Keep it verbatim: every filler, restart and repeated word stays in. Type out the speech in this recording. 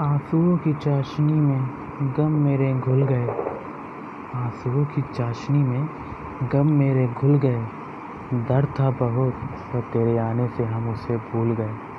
आंसुओं की चाशनी में गम मेरे घुल गए, आंसुओं की चाशनी में गम मेरे घुल गए। दर्द था बहुत पर तेरे आने से हम उसे भूल गए।